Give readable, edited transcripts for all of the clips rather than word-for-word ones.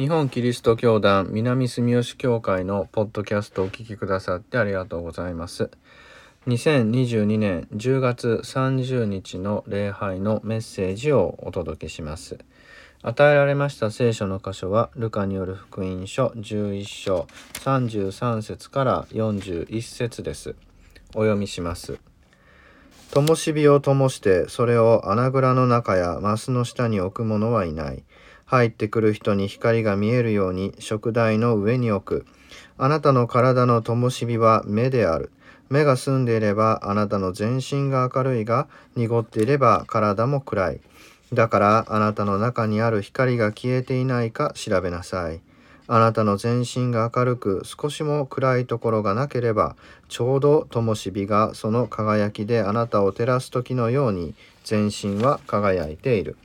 日本キリスト教団南住吉教会のポッドキャストをお聞きくださってありがとうございます。2022年10月30日の礼拝のメッセージをお届けします。与えられました聖書の箇所はルカによる福音書11章33節から41節です。お読みします。灯火を灯してそれを穴蔵の中やマスの下に置く者はいない。入ってくる人に光が見えるように燭台の上に置く。あなたの体の灯火は目である。目が澄んでいればあなたの全身が明るいが、濁っていれば体も暗い。だからあなたの中にある光が消えていないか調べなさい。あなたの全身が明るく少しも暗いところがなければ、ちょうど灯火がその輝きであなたを照らす時のように全身は輝いている。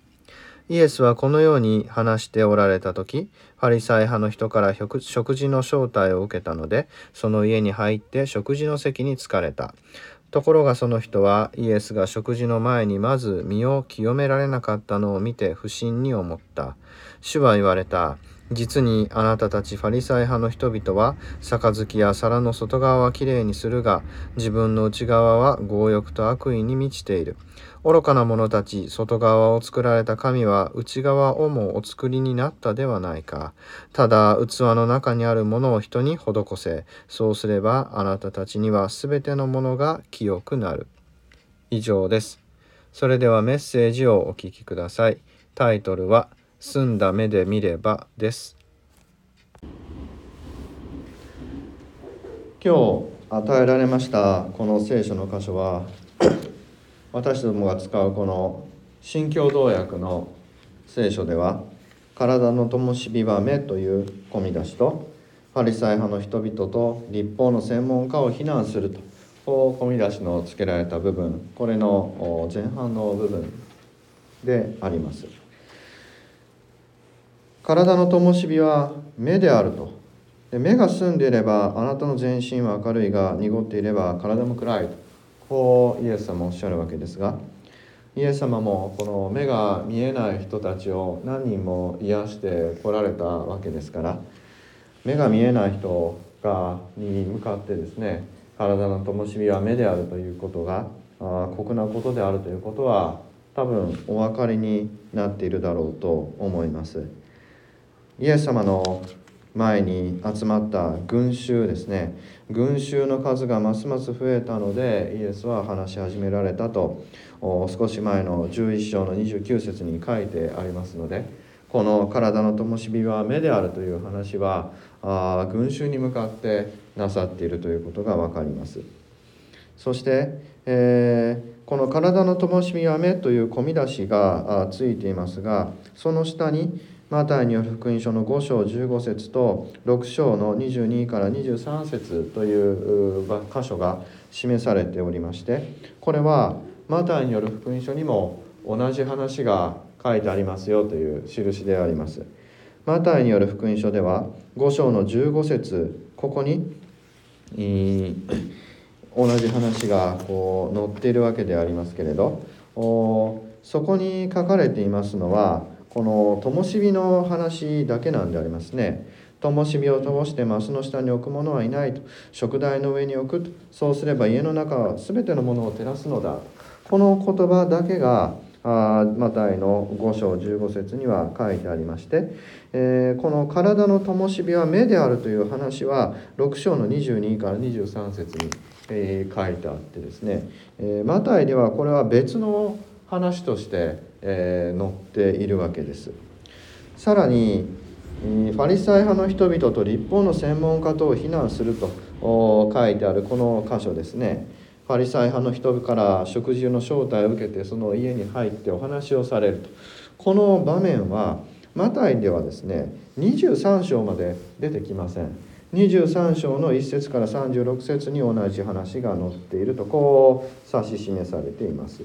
イエスはこのように話しておられたとき、ファリサイ派の人から食事の招待を受けたので、その家に入って食事の席に着かれた。ところがその人はイエスが食事の前にまず身を清められなかったのを見て不審に思った。主は言われた。実にあなたたちファリサイ派の人々は、杯や皿の外側はきれいにするが、自分の内側は強欲と悪意に満ちている。愚かな者たち、外側を作られた神は、内側をもお作りになったではないか。ただ、器の中にあるものを人に施せ、そうすればあなたたちにはすべてのものが清くなる。以上です。それではメッセージをお聞きください。タイトルは、澄んだ目で見ればです。今日与えられましたこの聖書の箇所は、私どもが使うこの新共同訳の聖書では、体の灯火は目という込み出しと、ファリサイ派の人々と律法の専門家を非難すると、こう込み出しのつけられた部分、これの前半の部分であります。体の灯火は目であると。で、目が澄んでいればあなたの全身は明るいが、濁っていれば体も暗いと、こうイエス様おっしゃるわけですが、イエス様もこの目が見えない人たちを何人も癒してこられたわけですから、目が見えない人に向かってですね、体の灯火は目であるということが酷なことであるということは、多分お分かりになっているだろうと思います。イエス様の前に集まった群衆ですね。群衆の数がますます増えたので、イエスは話し始められたと、少し前の11章の29節に書いてありますので、この体の灯火は目であるという話は、群衆に向かってなさっているということがわかります。そして、この体の灯火は目という込み出しがついていますが、その下にマタイによる福音書の5章15節と6章の22から23節という箇所が示されておりまして、これはマタイによる福音書にも同じ話が書いてありますよという印であります。マタイによる福音書では5章の15節、ここに同じ話がこう載っているわけでありますけれど、そこに書かれていますのはこの灯火の話だけなんでありますね。灯火を灯してマスの下に置く者はいないと。燭台の上に置くと。そうすれば家の中はすべてのものを照らすのだ。この言葉だけがマタイの5章15節には書いてありまして、この体の灯火は目であるという話は6章の22から23節に、書いてあってですね、マタイではこれは別の話として、載っているわけです。さらにファリサイ派の人々と律法の専門家とを非難すると書いてあるこの箇所ですね。ファリサイ派の人から食事の招待を受けてその家に入ってお話をされると、この場面はマタイではですね23章まで出てきません。23章の1節から36節に同じ話が載っていると、こう指し示されています。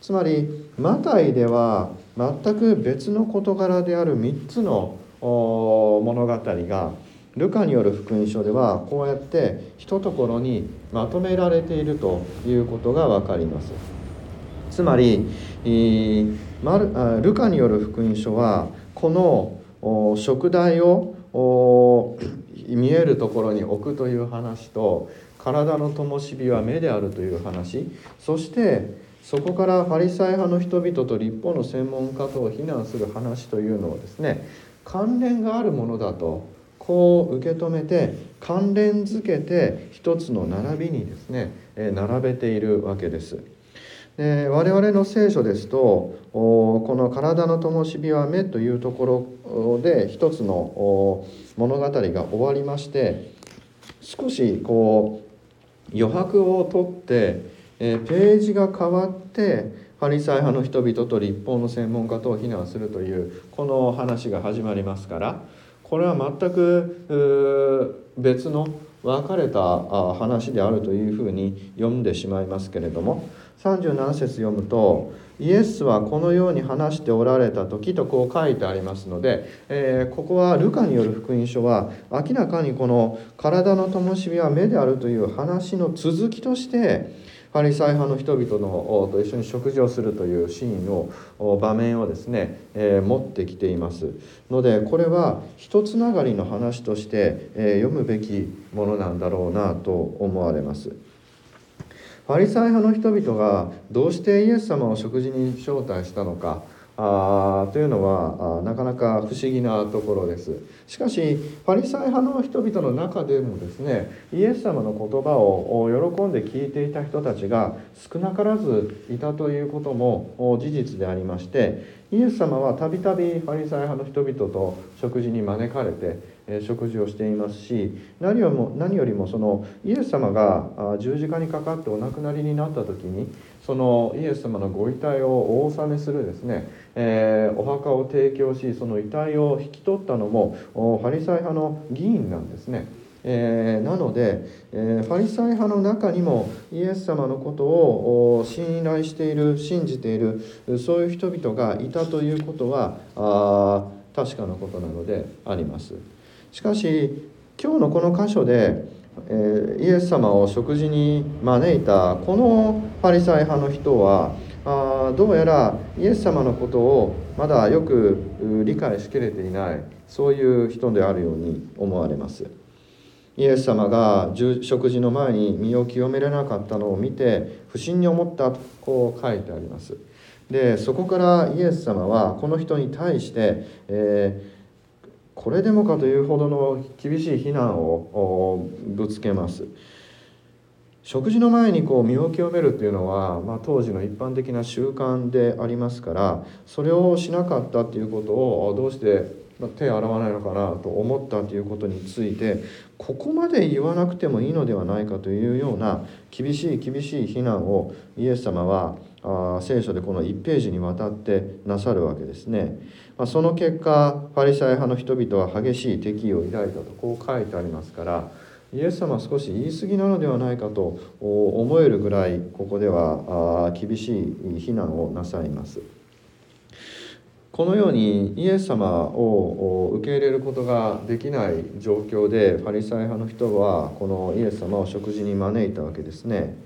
つまりマタイでは全く別の事柄である3つの物語がルカによる福音書ではこうやって一ところにまとめられているということがわかります。つまりルカによる福音書はこの食材を見えるところに置くという話と、体の灯火は目であるという話、そしてそこからファリサイ派の人々と律法の専門家とを非難する話というのをですね、関連があるものだとこう受け止めて、関連づけて一つの並びにですね並べているわけです。で、我々の聖書ですとこの体の灯火は目というところで一つの物語が終わりまして、少しこう余白を取ってページが変わってファリサイ派の人々と律法の専門家とを非難するというこの話が始まりますから、これは全く別の分かれた話であるというふうに読んでしまいますけれども、37節読むとイエスはこのように話しておられた時とこう書いてありますので、ここはルカによる福音書は明らかにこの体の灯火は目であるという話の続きとしてファリサイ派の人々と一緒に食事をするというシーンの場面をですね、持ってきていますので、これは一つながりの話として、読むべきものなんだろうなと思われます。ファリサイ派の人々がどうしてイエス様を食事に招待したのかというのはなかなか不思議なところです。しかしパリサイ派の人々の中でもですね、イエス様の言葉を喜んで聞いていた人たちが少なからずいたということも事実でありまして、イエス様はたびたびパリサイ派の人々と食事に招かれて食事をしていますし、何よりもそのイエス様が十字架にかかってお亡くなりになった時に、そのイエス様のご遺体をお納めするですね、お墓を提供し、その遺体を引き取ったのもファリサイ派の議員なんですね。なので、ファリサイ派の中にもイエス様のことを信頼している、信じている、そういう人々がいたということは確かなことなのであります。しかし今日のこの箇所でイエス様を食事に招いたこのファリサイ派の人はどうやらイエス様のことをまだよく理解しきれていない、そういう人であるように思われます。イエス様が食事の前に身を清められなかったのを見て不審に思ったとこう書いてあります。で、そこからイエス様はこの人に対して、これでもかというほどの厳しい非難をぶつけます。食事の前に身を清めるというのは、当時の一般的な習慣でありますから、それをしなかったということをどうして手を洗わないのかなと思ったということについて、ここまで言わなくてもいいのではないかというような厳しい非難をイエス様は聖書でこの1ページにわたってなさるわけですね。その結果ファリサイ派の人々は激しい敵意を抱いたとこう書いてありますから、イエス様は少し言い過ぎなのではないかと思えるぐらいここでは厳しい非難をなさいます。このようにイエス様を受け入れることができない状況でファリサイ派の人はこのイエス様を食事に招いたわけですね。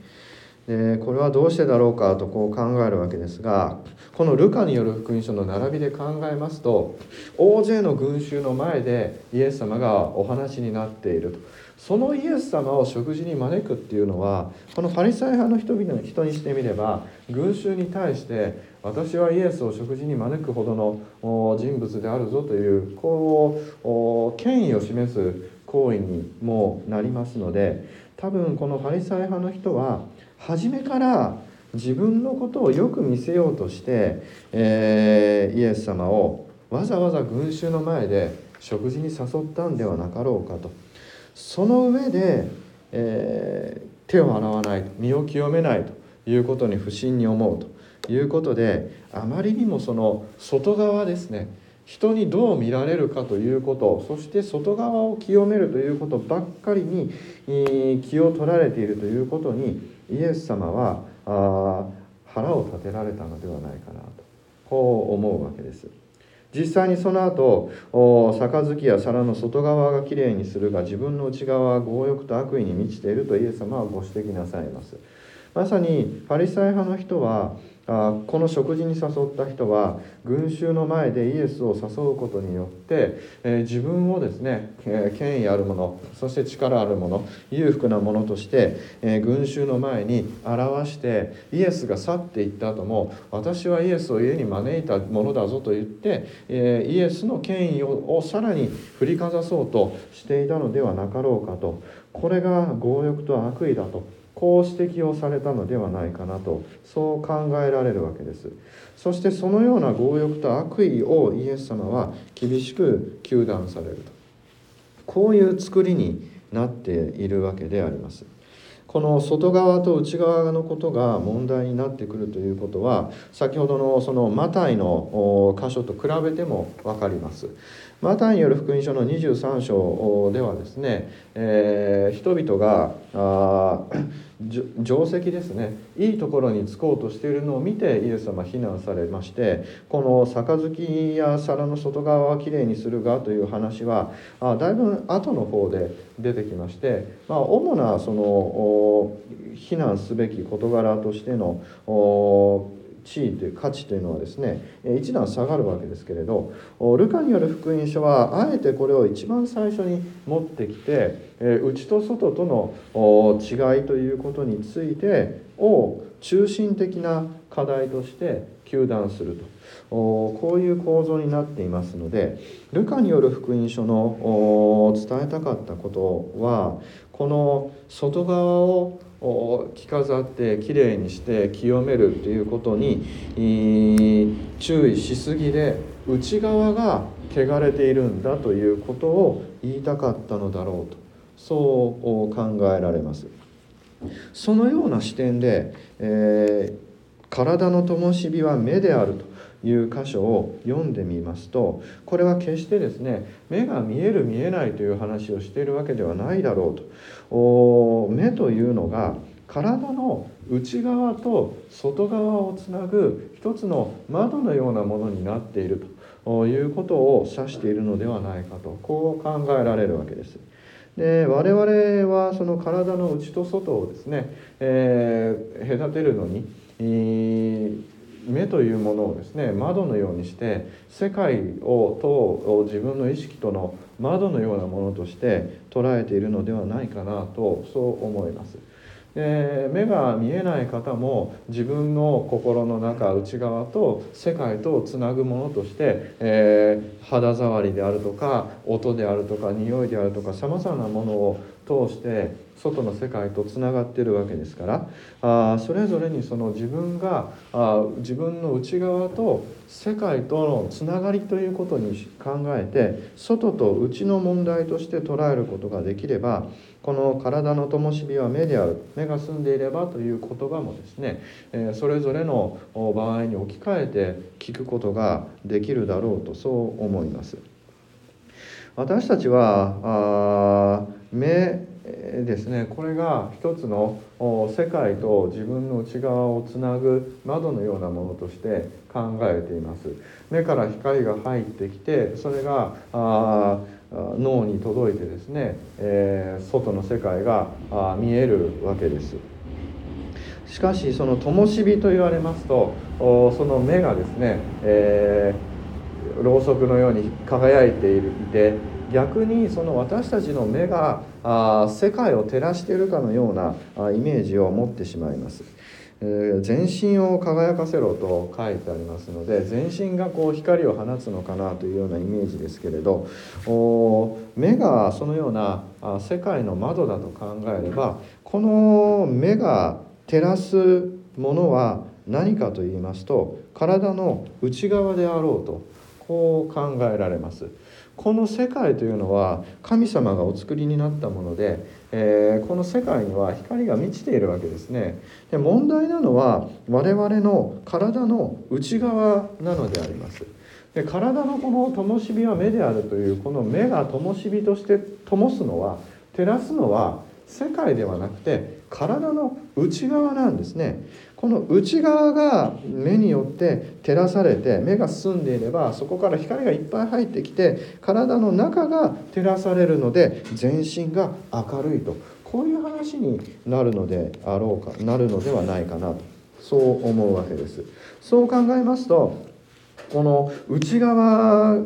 で、これはどうしてだろうかとこう考えるわけですが、このルカによる福音書の並びで考えますと、大勢の群衆の前でイエス様がお話になっていると。そのイエス様を食事に招くっていうのは、このファリサイ派の人にしてみれば群衆に対して、私はイエスを食事に招くほどの人物であるぞというこう権威を示す行為にもなりますので、多分このファリサイ派の人は初めから自分のことをよく見せようとして、イエス様をわざわざ群衆の前で食事に誘ったんではなかろうかと。その上で、手を洗わないと、身を清めないということに不審に思うということで、あまりにもその外側ですね、人にどう見られるかということ、そして外側を清めるということばっかりに気を取られているということに、イエス様は腹を立てられたのではないかなとこう思うわけです。実際にその後、杯や皿の外側がきれいにするが自分の内側は強欲と悪意に満ちているとイエス様はご指摘なさいます。まさにファリサイ派の人はこの食事に誘った人は群衆の前でイエスを誘うことによって、自分をですね、権威あるもの、そして力あるもの、裕福なものとして、群衆の前に表して、イエスが去っていった後も、私はイエスを家に招いたものだぞと言って、イエスの権威をさらに振りかざそうとしていたのではなかろうかと、これが強欲と悪意だと、こう指摘をされたのではないかなと、そう考えられるわけです。そしてそのような強欲と悪意をイエス様は厳しく糾弾されると、こういう作りになっているわけであります。この外側と内側のことが問題になってくるということは、先ほどのそのマタイの箇所と比べても分かります。マタイによる福音書の23章ではですね、人々が定石ですね、いいところにつこうとしているのを見てイエス様非難されまして、この杯や皿の外側はきれいにするがという話はだいぶ後の方で出てきまして、主なその非難すべき事柄としての地位という価値というのはですね、一段下がるわけですけれど、ルカによる福音書はあえてこれを一番最初に持ってきて、内と外との違いということについてを中心的な課題として糾弾すると、こういう構造になっていますので、ルカによる福音書の伝えたかったことは、この外側を着飾ってきれいにして清めるということに注意しすぎで、内側が汚れているんだということを言いたかったのだろうと、そう考えられます。そのような視点で、体の灯火は目であるという箇所を読んでみますと、これは決してですね、目が見える見えないという話をしているわけではないだろうと。目というのが体の内側と外側をつなぐ一つの窓のようなものになっているということを指しているのではないかと、こう考えられるわけです。で、我々はその体の内と外をですね、隔てるのに、目というものをですね、窓のようにして、世界と自分の意識との窓のようなものとして捉えているのではないかなと、そう思います。目が見えない方も自分の心の中、内側と世界とをつなぐものとして、肌触りであるとか、音であるとか、匂いであるとか、さまざまなものを通して外の世界とつながっているわけですから、それぞれにその自分が自分の内側と世界とのつながりということに考えて、外と内の問題として捉えることができれば、この体の灯火は目である、目が澄んでいればという言葉もですね、それぞれの場合に置き換えて聞くことができるだろうと、そう思います。私たちは目ですね、これが一つの世界と自分の内側をつなぐ窓のようなものとして考えています。目から光が入ってきて、それが脳に届いてですね、外の世界が見えるわけです。しかしその灯火と言われますと、その目がですね、ろうそくのように輝いていて、逆にその私たちの目が世界を照らしているかのようなイメージを持ってしまいます。全身を輝かせろと書いてありますので、全身がこう光を放つのかなというようなイメージですけれど、目がそのような世界の窓だと考えれば、この目が照らすものは何かと言いますと、体の内側であろうと、こう考えられます。この世界というのは神様がお作りになったもので、この世界には光が満ちているわけですね。で、問題なのは我々の体の内側なのであります。で、体のこの灯火は目であるという、この目が灯火として灯すのは、照らすのは世界ではなくて体の内側なんですね。この内側が目によって照らされて、目が澄んでいればそこから光がいっぱい入ってきて、体の中が照らされるので全身が明るいと、こういう話になるのではないかなと。そう思うわけです。そう考えますと、この内側、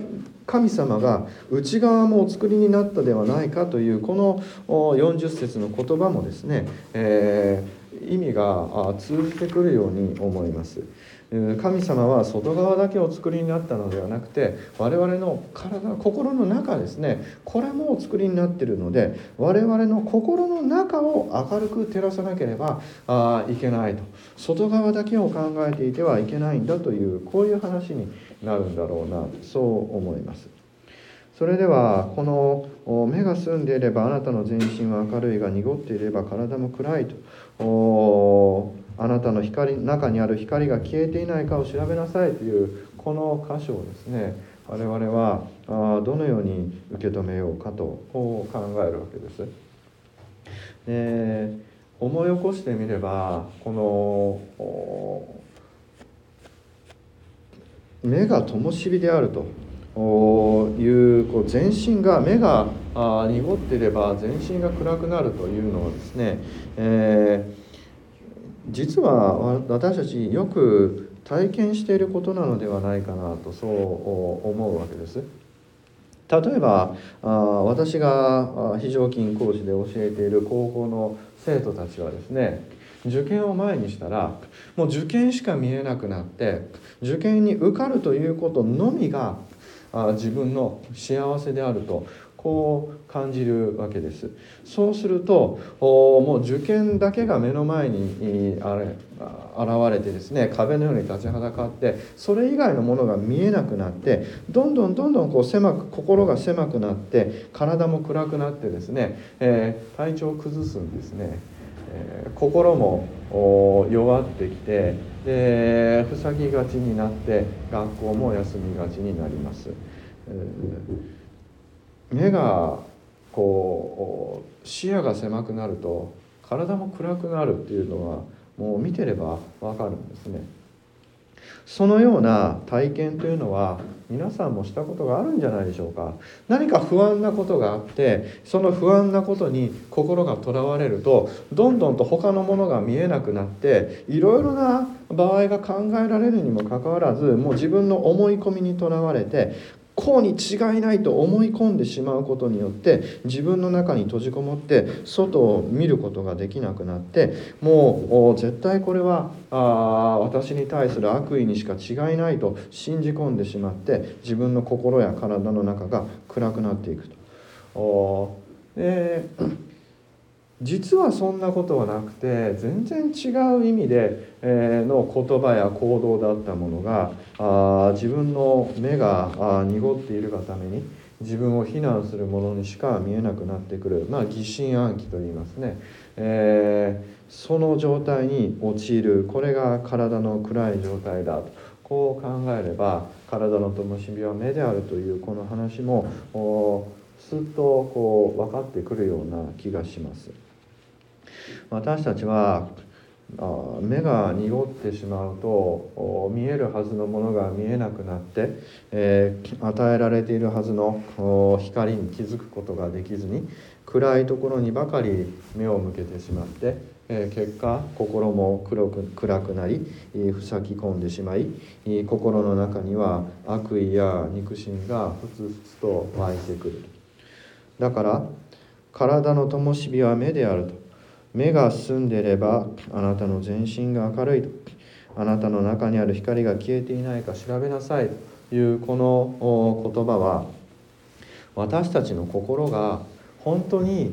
神様が内側もお作りになったではないかというこの40節の言葉もですね、意味が通じてくるように思います。神様は外側だけお作りになったのではなくて、我々の体、心の中ですね、これもお作りになっているので、我々の心の中を明るく照らさなければいけないと、外側だけを考えていてはいけないんだという、こういう話になるんだろうな、そう思います。それでは、この目が澄んでいればあなたの全身は明るいが、濁っていれば体も暗いと、あなたの光中にある光が消えていないかを調べなさいという、この箇所をですね、我々はどのように受け止めようかと考えるわけです。思い起こしてみれば、この目が灯火であるという、こう全身が、目が濁っていれば全身が暗くなるというのをですね、実は私たちよく体験していることなのではないかなと、そう思うわけです。例えば、私が非常勤講師で教えている高校の生徒たちはですね、受験を前にしたらもう受験しか見えなくなって、受験に受かるということのみが自分の幸せであると、こう感じるわけです。そうすると、もう受験だけが目の前に現れてですね、壁のように立ちはだかって、それ以外のものが見えなくなって、どんどんこう狭く、心が狭くなって、体も暗くなってですね、体調を崩すんですね。心も弱ってきて、で塞ぎがちになって、学校も休みがちになります。目がこう、視野が狭くなると体も暗くなるっていうのは、もう見てればわかるんですね。そのような体験というのは皆さんもしたことがあるんじゃないでしょうか。何か不安なことがあって、その不安なことに心がとらわれると、どんどん他のものが見えなくなって、いろいろな場合が考えられるにもかかわらず、もう自分の思い込みにとらわれて、こうに違いないと思い込んでしまうことによって、自分の中に閉じこもって外を見ることができなくなって、もう絶対これは私に対する悪意にしか違いないと信じ込んでしまって、自分の心や体の中が暗くなっていくと。実はそんなことはなくて、全然違う意味での言葉や行動だったものが、自分の目が濁っているがために自分を非難するものにしか見えなくなってくる、疑心暗鬼と言いますね。その状態に陥る、これが体の暗い状態だと、こう考えれば、体の灯火は目であるというこの話もすっとこう分かってくるような気がします。私たちは目が濁ってしまうと、見えるはずのものが見えなくなって、与えられているはずの光に気づくことができずに、暗いところにばかり目を向けてしまって、結果心も暗くなり、塞ぎ込んでしまい、心の中には悪意や憎しみがふつふつと湧いてくる。だから体の灯火は目であると。目が澄んでいればあなたの全身が明るいと、あなたの中にある光が消えていないか調べなさいというこの言葉は、私たちの心が本当に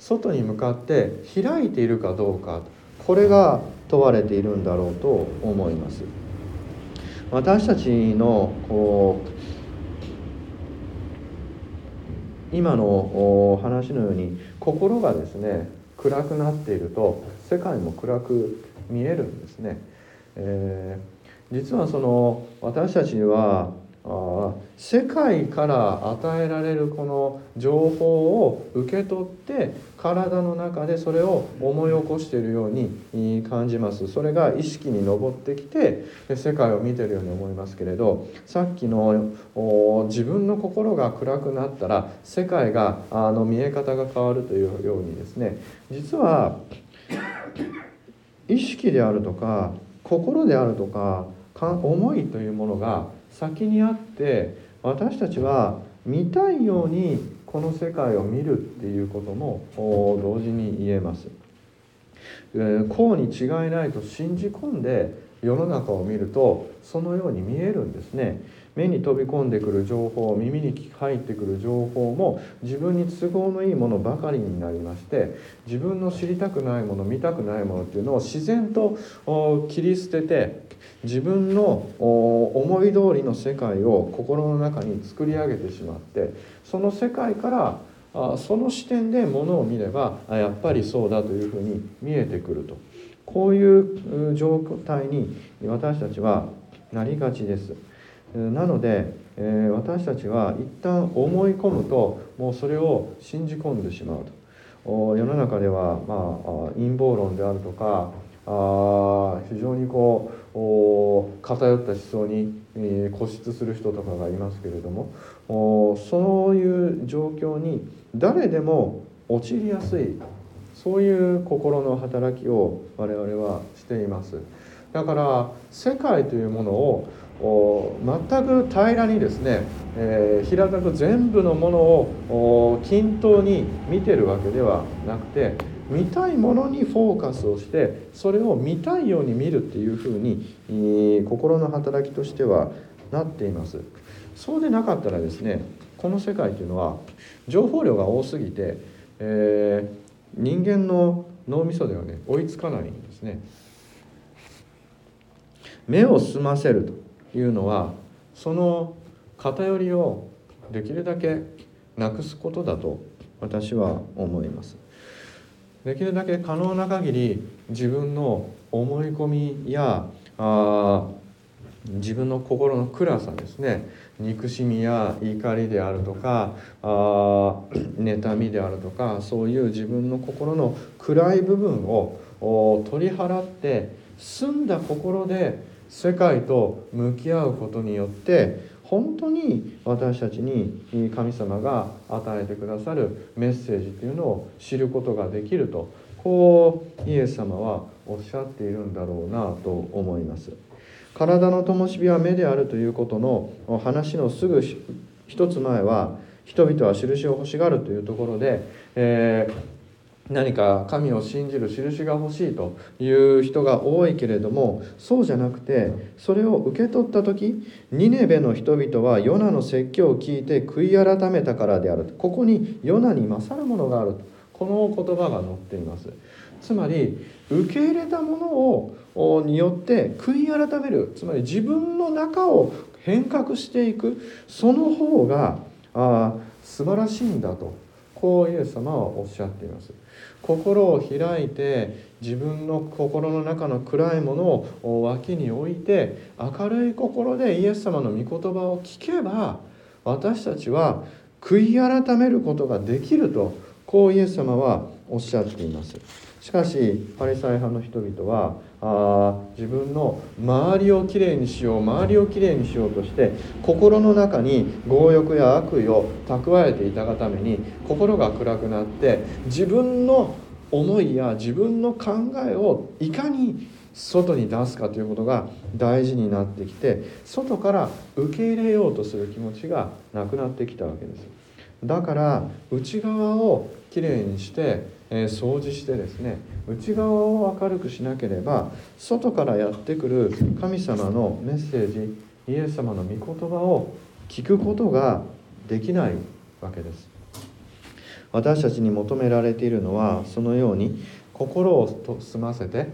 外に向かって開いているかどうか、これが問われているんだろうと思います。私たちの今の話のように、心がですね暗くなっていると、世界も暗く見えるんですね。実は私たちは世界から与えられるこの情報を受け取って、体の中でそれを思い起こしているように感じます。それが意識に上ってきて、世界を見ているように思いますけれど、さっきの自分の心が暗くなったら世界が見え方が変わるというようにですね、実は意識であるとか心であるとか思いというものが先にあって、私たちは見たいようにこの世界を見るっていうことも同時に言えます。こうに違いないと信じ込んで世の中を見るとそのように見えるんですね。目に飛び込んでくる情報、耳に入ってくる情報も自分に都合のいいものばかりになりまして、自分の知りたくないもの、見たくないものっていうのを自然と切り捨てて、自分の思い通りの世界を心の中に作り上げてしまって、その世界からその視点でものを見ればやっぱりそうだというふうに見えてくると、こういう状態に私たちはなりがちです。なので私たちは一旦思い込むともうそれを信じ込んでしまうと、世の中では陰謀論であるとか非常に偏った思想に固執する人とかがいますけれども、そういう状況に誰でも陥りやすい、そういう心の働きを我々はしています。だから世界というものを全く平らにですね、平たく全部のものを均等に見てるわけではなくて、見たいものにフォーカスをしてそれを見たいように見るっていうふうに心の働きとしてはなっています。そうでなかったらですね、この世界というのは情報量が多すぎて、人間の脳みそではね追いつかないんですね。目を澄ませるというのはその偏りをできるだけなくすことだと私は思います。できるだけ可能な限り自分の思い込みや自分の心の暗さですね、憎しみや怒りであるとか妬みであるとか、そういう自分の心の暗い部分を取り払って澄んだ心で世界と向き合うことによって、本当に私たちに神様が与えてくださるメッセージというのを知ることができると、こうイエス様はおっしゃっているんだろうなと思います。体の灯火は目であるということの話のすぐ一つ前は、人々は印を欲しがるというところで、何か神を信じる印が欲しいという人が多いけれども、そうじゃなくて、それを受け取った時、ニネベの人々はヨナの説教を聞いて悔い改めたからである。ここにヨナに勝るものがある。この言葉が載っています。つまり受け入れたものをによって悔い改める、つまり自分の中を変革していく、その方が素晴らしいんだと、こうイエス様はおっしゃっています。心を開いて自分の心の中の暗いものを脇に置いて、明るい心でイエス様の御言葉を聞けば、私たちは悔い改めることができると、こうイエス様はおっしゃっています。しかしパリサイ派の人々は自分の周りをきれいにしよう、周りをきれいにしようとして、心の中に強欲や悪意を蓄えていたがために、心が暗くなって自分の思いや自分の考えをいかに外に出すかということが大事になってきて、外から受け入れようとする気持ちがなくなってきたわけです。だから内側をきれいにして、掃除してですね、内側を明るくしなければ、外からやってくる神様のメッセージ、イエス様の御言葉を聞くことができないわけです。私たちに求められているのは、そのように心を澄ませて、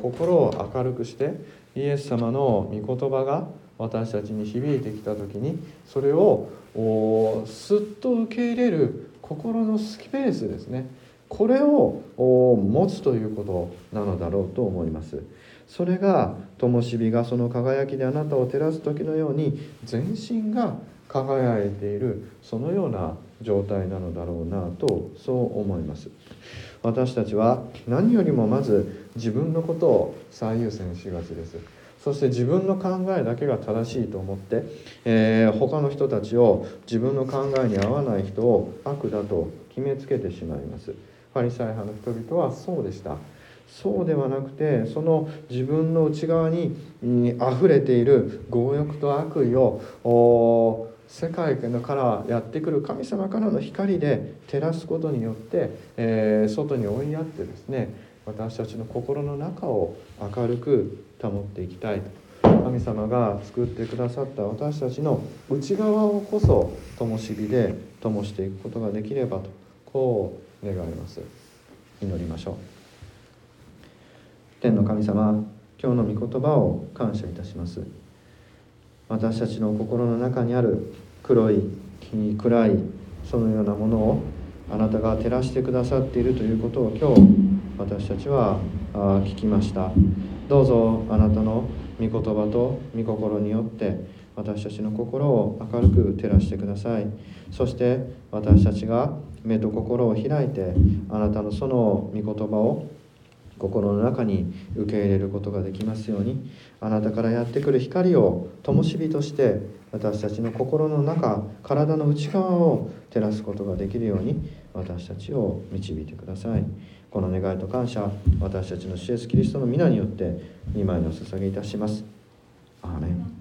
心を明るくして、イエス様の御言葉が私たちに響いてきた時に、それをすっと受け入れる心のスペースですね、これを持つということなのだろうと思います。それが、灯火がその輝きであなたを照らす時のように全身が輝いている、そのような状態なのだろうなと、そう思います。私たちは何よりもまず自分のことを最優先しがちです。そして自分の考えだけが正しいと思って、他の人たちを、自分の考えに合わない人を悪だと決めつけてしまいます。ファリサイ派の人々はそうでした。そうではなくて、その自分の内側に溢れている強欲と悪意を世界からやってくる神様からの光で照らすことによって、外に追いやってですね、私たちの心の中を明るく保っていきたい。神様が作ってくださった私たちの内側をこそ灯火で灯していくことができればと、こう願います。祈りましょう。天の神様、今日の御言葉を感謝いたします。私たちの心の中にある暗いそのようなものをあなたが照らしてくださっているということを今日私たちは聞きました。どうぞあなたの御言葉と御心によって私たちの心を明るく照らしてください。そして私たちが目と心を開いて、あなたのその御言葉を心の中に受け入れることができますように、あなたからやってくる光を灯火として私たちの心の中、体の内側を照らすことができるように私たちを導いてください。この願いと感謝、私たちの主イエスキリストの皆によって御前にお捧げいたします。アーメン。